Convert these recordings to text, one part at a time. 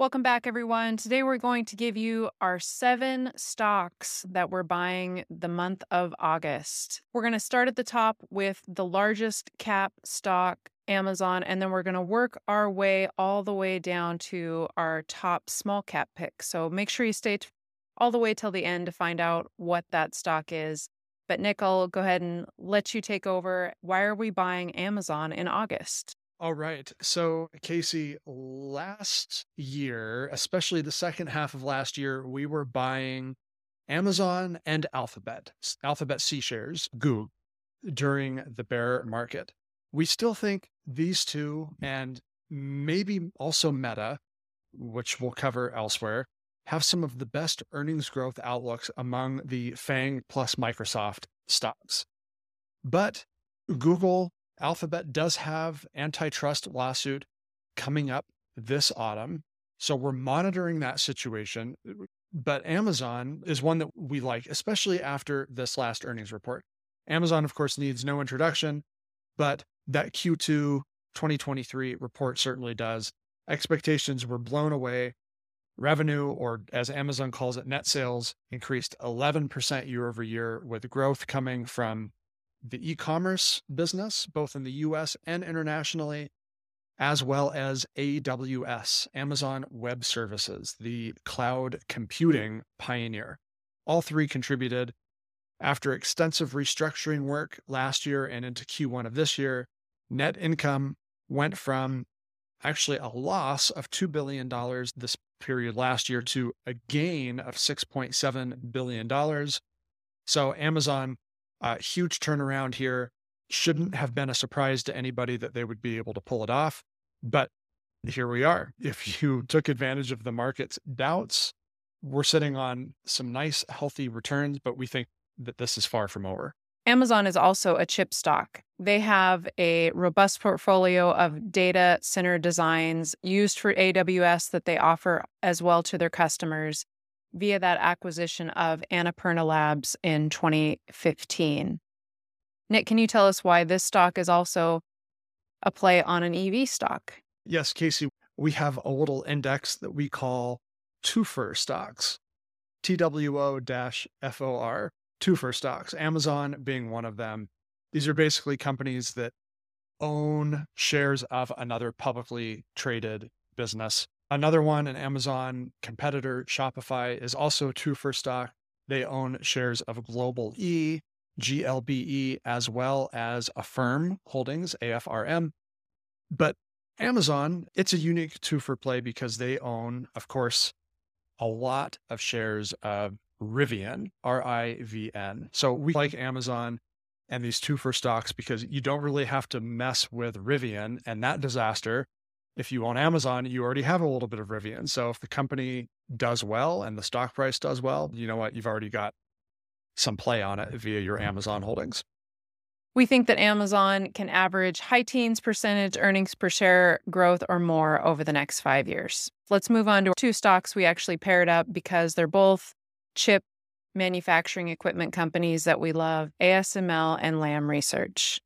Welcome back, everyone. Today, we're going to give you our 7 stocks that we're buying the month of August. We're going to start at the top with the largest cap stock, Amazon, and then we're going to work our way all the way down to our top small cap pick. So make sure you stay all the way till the end to find out what that stock is. But Nick, I'll go ahead and let you take over. Why are we buying Amazon in August? All right. So, Casey, last year, especially the second half of last year, we were buying Amazon and Alphabet C shares, Google, during the bear market. We still think these two, and maybe also Meta, which we'll cover elsewhere, have some of the best earnings growth outlooks among the FANG plus Microsoft stocks. But Google, Alphabet does have antitrust lawsuit coming up this autumn. So we're monitoring that situation. But Amazon is one that we like, especially after this last earnings report. Amazon, of course, needs no introduction, but that Q2 2023 report certainly does. Expectations were blown away. Revenue, or as Amazon calls it, net sales, increased 11% year over year, with growth coming from the e-commerce business, both in the U.S. and internationally, as well as AWS, Amazon Web Services, the cloud computing pioneer. All three contributed. After extensive restructuring work last year and into Q1 of this year, net income went from actually a loss of $2 billion this period last year to a gain of $6.7 billion. So Amazon, a huge turnaround here. Shouldn't have been a surprise to anybody that they would be able to pull it off. But here we are. If you took advantage of the market's doubts, we're sitting on some nice, healthy returns, but we think that this is far from over. Amazon is also a chip stock. They have a robust portfolio of data center designs used for AWS that they offer as well to their customers via that acquisition of Annapurna Labs in 2015. Nick, can you tell us why this stock is also a play on an EV stock? Yes, Casey, we have a little index that we call TWFOR stocks, TWO-FOR, TWFOR stocks, Amazon being one of them. These are basically companies that own shares of another publicly traded business. Another one, an Amazon competitor, Shopify, is also TWFOR stock. They own shares of Global E, GLBE, as well as Affirm Holdings, AFRM. But Amazon, it's a unique TWFOR play because they own, of course, a lot of shares of Rivian, R-I-V-N. So we like Amazon and these TWFOR stocks because you don't really have to mess with Rivian and that disaster. If you own Amazon, you already have a little bit of Rivian. So if the company does well and the stock price does well, you know what? You've already got some play on it via your Amazon holdings. We think that Amazon can average high teens% earnings per share growth or more over the next 5 years. Let's move on to two stocks we actually paired up because they're both chip manufacturing equipment companies that we love, ASML and Lam Research.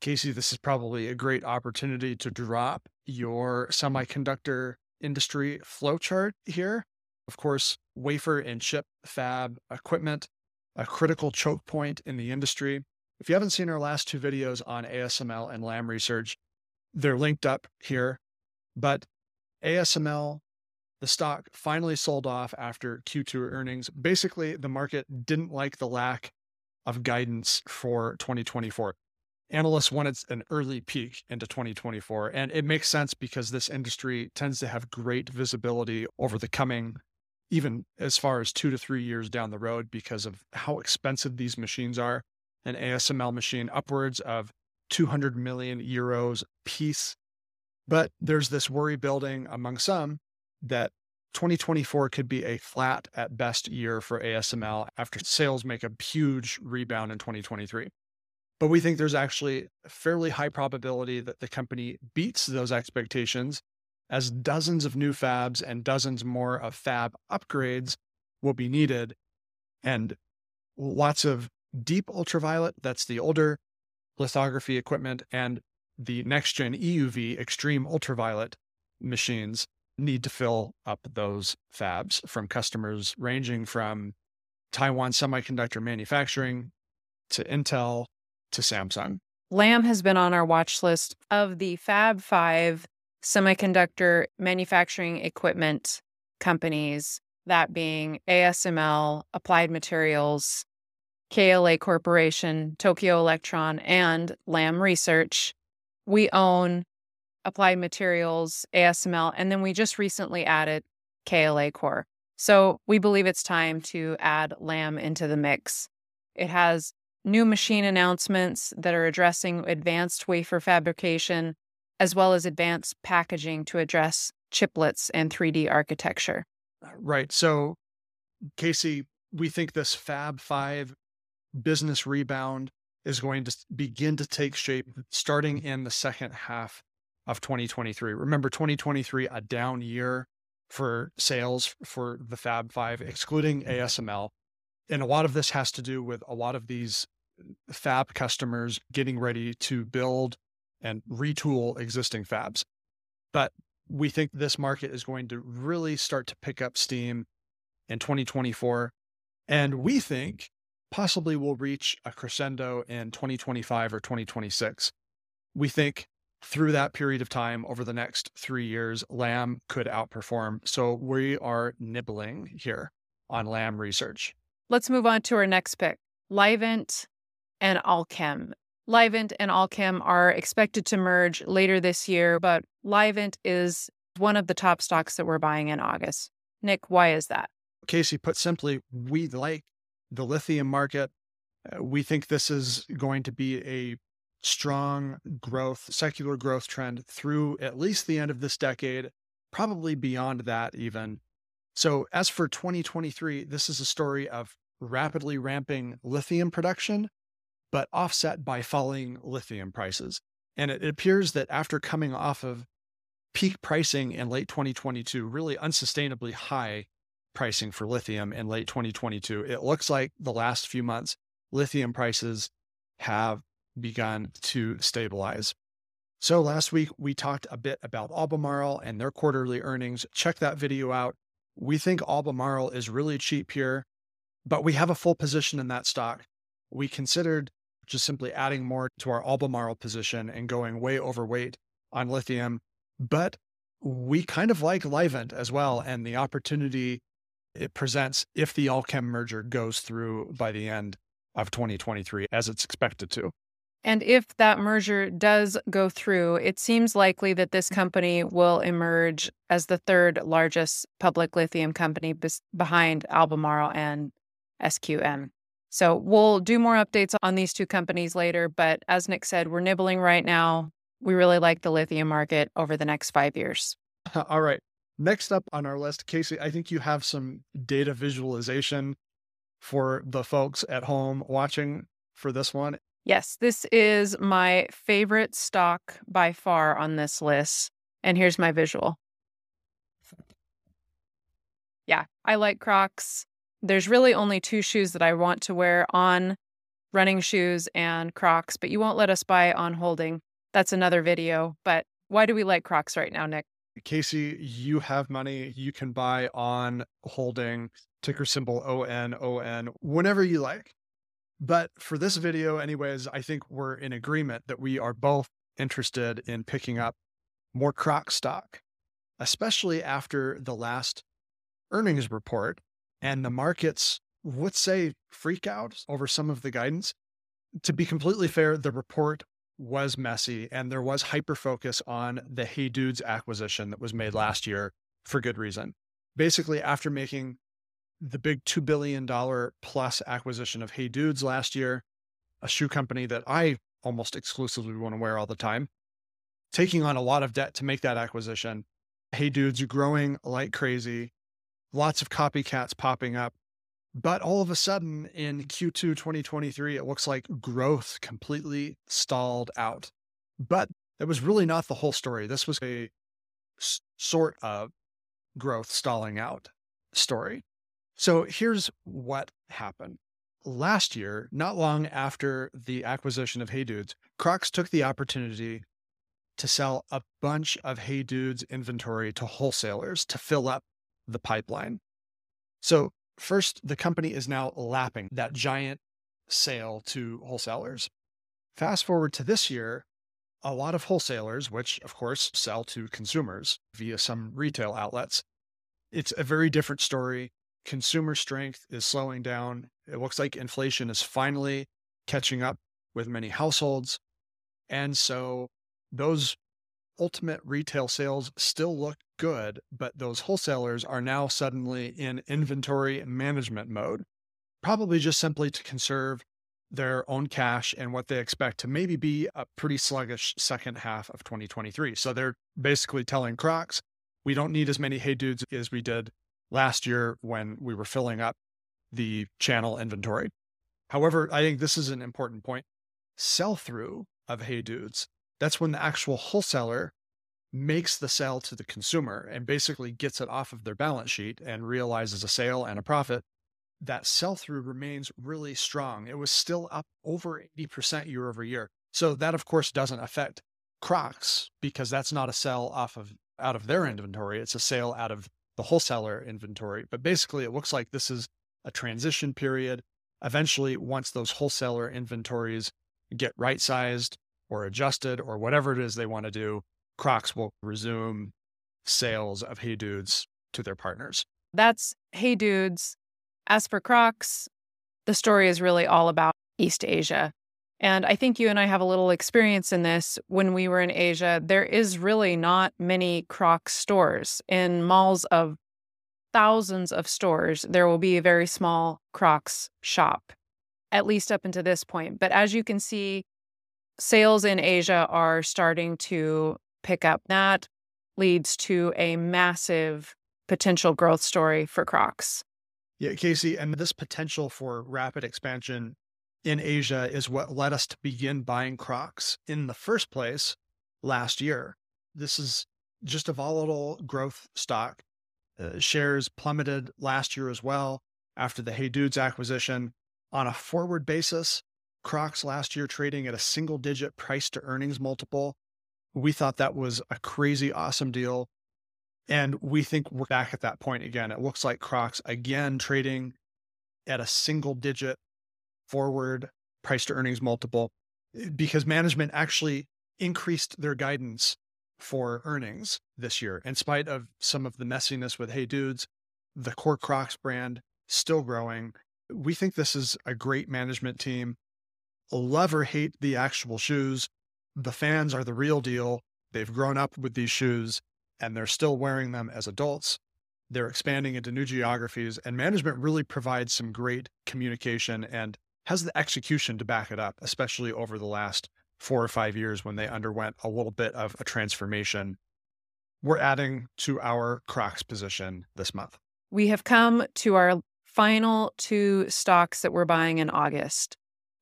Casey, this is probably a great opportunity to drop your semiconductor industry flowchart here. Of course, wafer and chip fab equipment, a critical choke point in the industry. If you haven't seen our last 2 videos on ASML and Lam Research, they're linked up here. But ASML, the stock finally sold off after Q2 earnings. Basically, the market didn't like the lack of guidance for 2024. Analysts wanted an early peek into 2024, and it makes sense because this industry tends to have great visibility over the coming, even as far as 2 to 3 years down the road because of how expensive these machines are. An ASML machine, upwards of 200 million euros piece. But there's this worry building among some that 2024 could be a flat at best year for ASML after sales make a huge rebound in 2023. But we think there's actually a fairly high probability that the company beats those expectations, as dozens of new fabs and dozens more of fab upgrades will be needed. And lots of deep ultraviolet, that's the older lithography equipment, and the next gen EUV extreme ultraviolet machines need to fill up those fabs from customers ranging from Taiwan Semiconductor Manufacturing to Intel to Samsung. Lam has been on our watch list of the Fab Five semiconductor manufacturing equipment companies, that being ASML, Applied Materials, KLA Corporation, Tokyo Electron, and Lam Research. We own Applied Materials, ASML, and then we just recently added KLA Corp. So we believe it's time to add Lam into the mix. It has new machine announcements that are addressing advanced wafer fabrication, as well as advanced packaging to address chiplets and 3D architecture. Right. So, Casey, we think this Fab Five business rebound is going to begin to take shape starting in the second half of 2023. Remember, 2023, a down year for sales for the Fab Five, excluding ASML. And a lot of this has to do with a lot of these fab customers getting ready to build and retool existing fabs. But we think this market is going to really start to pick up steam in 2024. And we think possibly we'll reach a crescendo in 2025 or 2026. We think through that period of time, over the next 3 years, Lam could outperform. So we are nibbling here on Lam Research. Let's move on to our next pick, Livent and Allkem. Livent and Allkem are expected to merge later this year, but Livent is one of the top stocks that we're buying in August. Nick, why is that? Casey, put simply, we like the lithium market. We think this is going to be a strong growth, secular growth trend through at least the end of this decade, probably beyond that even. So as for 2023, this is a story of rapidly ramping lithium production, but offset by falling lithium prices. And it appears that after coming off of peak pricing in late 2022, really unsustainably high pricing for lithium in late 2022, it looks like the last few months, lithium prices have begun to stabilize. So last week, we talked a bit about Albemarle and their quarterly earnings. Check that video out. We think Albemarle is really cheap here, but we have a full position in that stock. We considered just simply adding more to our Albemarle position and going way overweight on lithium, but we kind of like Livent as well and the opportunity it presents if the Allkem merger goes through by the end of 2023, as it's expected to. And if that merger does go through, it seems likely that this company will emerge as the third largest public lithium company behind Albemarle and SQM. So we'll do more updates on these two companies later, but as Nick said, we're nibbling right now. We really like the lithium market over the next 5 years. All right. Next up on our list, Casey, I think you have some data visualization for the folks at home watching for this one. Yes, this is my favorite stock by far on this list. And here's my visual. Yeah, I like Crocs. There's really only two shoes that I want to wear on, running shoes and Crocs, but you won't let us buy on holding. That's another video. But why do we like Crocs right now, Nick? Casey, you have money. You can buy on holding, ticker symbol ON, whenever you like. But for this video anyways, I think we're in agreement that we are both interested in picking up more Crocs stock, especially after the last earnings report. And the markets would say freak out over some of the guidance. To be completely fair, the report was messy and there was hyper-focus on the Hey Dudes acquisition that was made last year for good reason. Basically, after making the big $2 billion plus acquisition of Hey Dudes last year, a shoe company that I almost exclusively want to wear all the time, taking on a lot of debt to make that acquisition, Hey Dudes growing like crazy. Lots of copycats popping up, but all of a sudden in Q2 2023, it looks like growth completely stalled out. But that was really not the whole story. This was a sort of growth stalling out story. So here's what happened. Last year, not long after the acquisition of Hey Dudes, Crocs took the opportunity to sell a bunch of Hey Dudes inventory to wholesalers to fill up the pipeline. So first, the company is now lapping that giant sale to wholesalers. Fast forward to this year, a lot of wholesalers, which of course sell to consumers via some retail outlets, it's a very different story. Consumer strength is slowing down. It looks like inflation is finally catching up with many households. And so those ultimate retail sales still look good, but those wholesalers are now suddenly in inventory management mode, probably just simply to conserve their own cash and what they expect to maybe be a pretty sluggish second half of 2023. So they're basically telling Crocs, we don't need as many Hey Dudes as we did last year when we were filling up the channel inventory. However, I think this is an important point. Sell-through of Hey Dudes, that's when the actual wholesaler makes the sale to the consumer and basically gets it off of their balance sheet and realizes a sale and a profit. That sell-through remains really strong. It was still up over 80% year over year. So that, of course, doesn't affect Crocs because that's not a sell out of their inventory. It's a sale out of the wholesaler inventory. But basically, it looks like this is a transition period. Eventually, once those wholesaler inventories get right-sized or adjusted or whatever it is they want to do, Crocs will resume sales of Hey Dudes to their partners. That's Hey Dudes. As for Crocs, the story is really all about East Asia. And I think you and I have a little experience in this. When we were in Asia, there is really not many Crocs stores. In malls of thousands of stores, there will be a very small Crocs shop, at least up until this point. But as you can see, sales in Asia are starting to pick up. That leads to a massive potential growth story for Crocs. Yeah, Casey, and this potential for rapid expansion in Asia is what led us to begin buying Crocs in the first place last year. This is just a volatile growth stock. Shares plummeted last year as well after the Hey Dudes acquisition. On a forward basis, Crocs last year trading at a single-digit price-to-earnings multiple. We thought that was a crazy awesome deal. And we think we're back at that point again. It looks like Crocs again trading at a single-digit forward price-to-earnings multiple because management actually increased their guidance for earnings this year. In spite of some of the messiness with Hey Dudes, the core Crocs brand still growing. We think this is a great management team. Love or hate the actual shoes, the fans are the real deal. They've grown up with these shoes, and they're still wearing them as adults. They're expanding into new geographies, and management really provides some great communication and has the execution to back it up, especially over the last 4 or 5 years when they underwent a little bit of a transformation. We're adding to our Crocs position this month. We have come to our final 2 stocks that we're buying in August.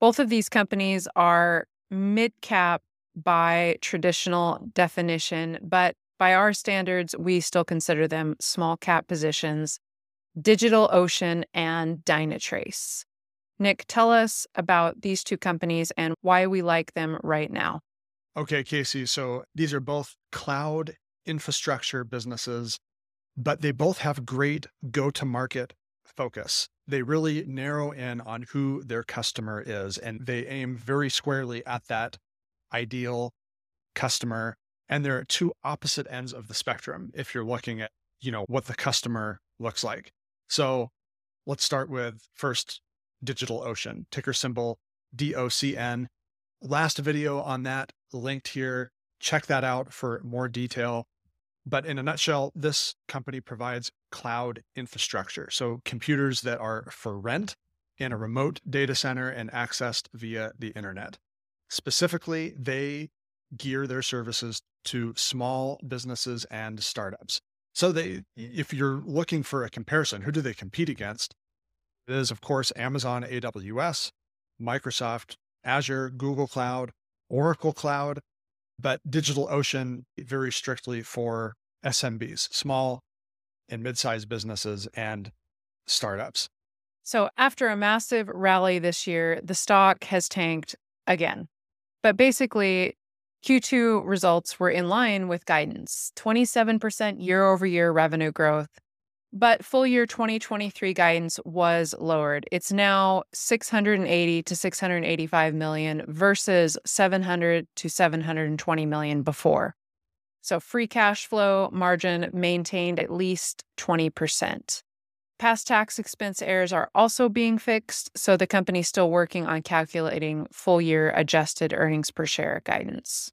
Both of these companies are mid-cap by traditional definition, but by our standards, we still consider them small cap positions, DigitalOcean and Dynatrace. Nick, tell us about these 2 companies and why we like them right now. Okay, Casey. So these are both cloud infrastructure businesses, but they both have great go-to-market focus. They really narrow in on who their customer is, and they aim very squarely at that ideal customer. And there are 2 opposite ends of the spectrum if you're looking at, what the customer looks like. So let's start with first DigitalOcean, ticker symbol DOCN. Last video on that linked here. Check that out for more detail. But in a nutshell, this company provides cloud infrastructure. So computers that are for rent in a remote data center and accessed via the internet. Specifically, they gear their services to small businesses and startups. So if you're looking for a comparison, who do they compete against? It is, of course, Amazon, AWS, Microsoft, Azure, Google Cloud, Oracle Cloud, but DigitalOcean very strictly for SMBs, small and mid-sized businesses and startups. So after a massive rally this year, the stock has tanked again. But basically, Q2 results were in line with guidance, 27% year-over-year revenue growth, but full year 2023 guidance was lowered. It's now $680 to $685 million versus $700 to $720 million before. So free cash flow margin maintained at least 20%. Past tax expense errors are also being fixed, so the company's still working on calculating full year adjusted earnings per share guidance.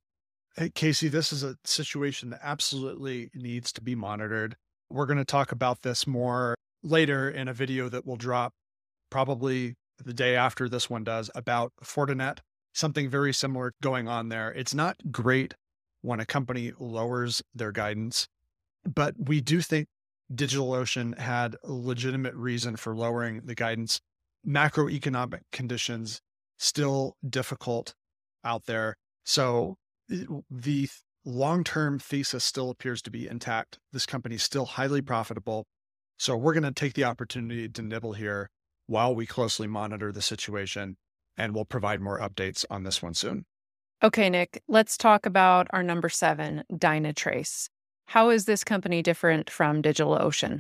Hey, Casey, this is a situation that absolutely needs to be monitored. We're going to talk about this more later in a video that will drop probably the day after this one does about Fortinet, something very similar going on there. It's not great when a company lowers their guidance, but we do think DigitalOcean had a legitimate reason for lowering the guidance. Macroeconomic conditions still difficult out there. So the long-term thesis still appears to be intact. This company is still highly profitable. So we're going to take the opportunity to nibble here while we closely monitor the situation, and we'll provide more updates on this one soon. Okay, Nick, let's talk about our number 7, Dynatrace. How is this company different from DigitalOcean?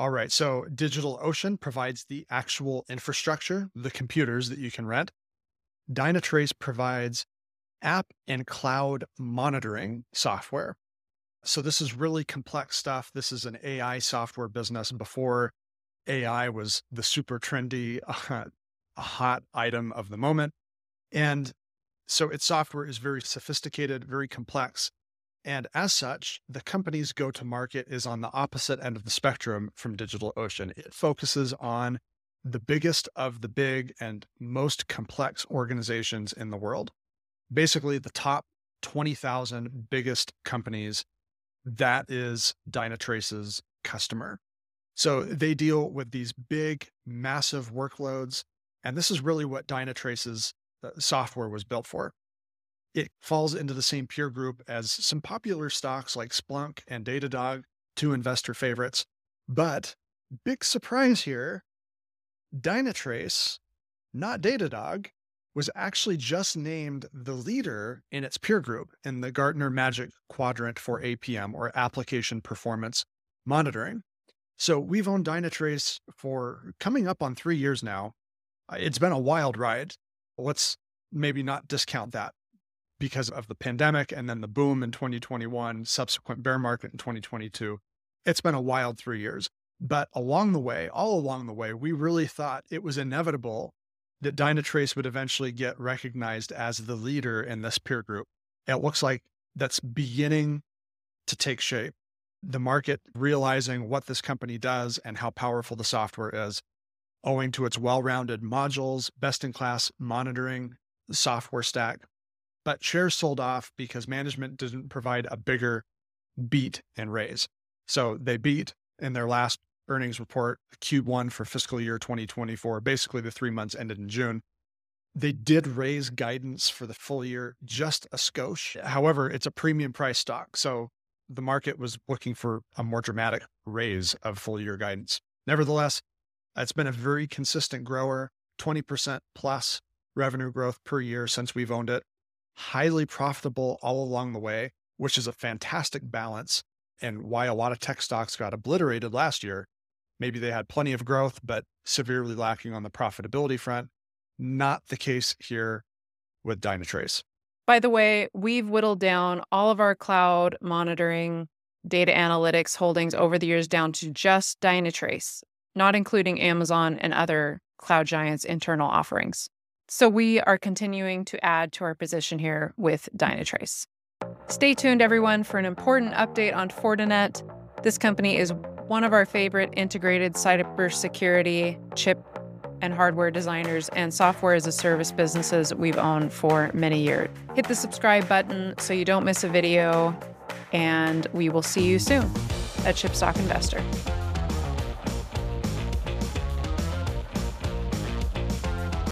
All right. So DigitalOcean provides the actual infrastructure, the computers that you can rent. Dynatrace provides app and cloud monitoring software. So this is really complex stuff. This is an AI software business. Before AI was the super trendy, hot item of the moment. And so its software is very sophisticated, very complex. And as such, the company's go-to-market is on the opposite end of the spectrum from DigitalOcean. It focuses on the biggest of the big and most complex organizations in the world. Basically, the top 20,000 biggest companies, that is Dynatrace's customer. So they deal with these big, massive workloads. And this is really what Dynatrace's software was built for. It falls into the same peer group as some popular stocks like Splunk and Datadog, two investor favorites. But big surprise here, Dynatrace, not Datadog, was actually just named the leader in its peer group in the Gartner Magic Quadrant for APM, or Application Performance Monitoring. So we've owned Dynatrace for coming up on 3 years now. It's been a wild ride. Let's maybe not discount that, because of the pandemic and then the boom in 2021, subsequent bear market in 2022. It's been a wild 3 years. But along the way, all along the way, we really thought it was inevitable that Dynatrace would eventually get recognized as the leader in this peer group. It looks like that's beginning to take shape. The market realizing what this company does and how powerful the software is, owing to its well-rounded modules, best-in-class monitoring, software stack. But shares sold off because management didn't provide a bigger beat and raise. So they beat in their last earnings report, Q1 for fiscal year 2024, basically the 3 months ended in June. They did raise guidance for the full year, just a skosh. However, it's a premium price stock. So the market was looking for a more dramatic raise of full year guidance. Nevertheless, it's been a very consistent grower, 20% plus revenue growth per year since we've owned it. Highly profitable all along the way, which is a fantastic balance and why a lot of tech stocks got obliterated last year. Maybe they had plenty of growth, but severely lacking on the profitability front. Not the case here with Dynatrace. By the way, we've whittled down all of our cloud monitoring, data analytics holdings over the years down to just Dynatrace, not including Amazon and other cloud giants' internal offerings. So we are continuing to add to our position here with Dynatrace. Stay tuned, everyone, for an important update on Fortinet. This company is one of our favorite integrated cybersecurity, chip and hardware designers, and software as a service businesses we've owned for many years. Hit the subscribe button so you don't miss a video, and we will see you soon at Chipstock Investor.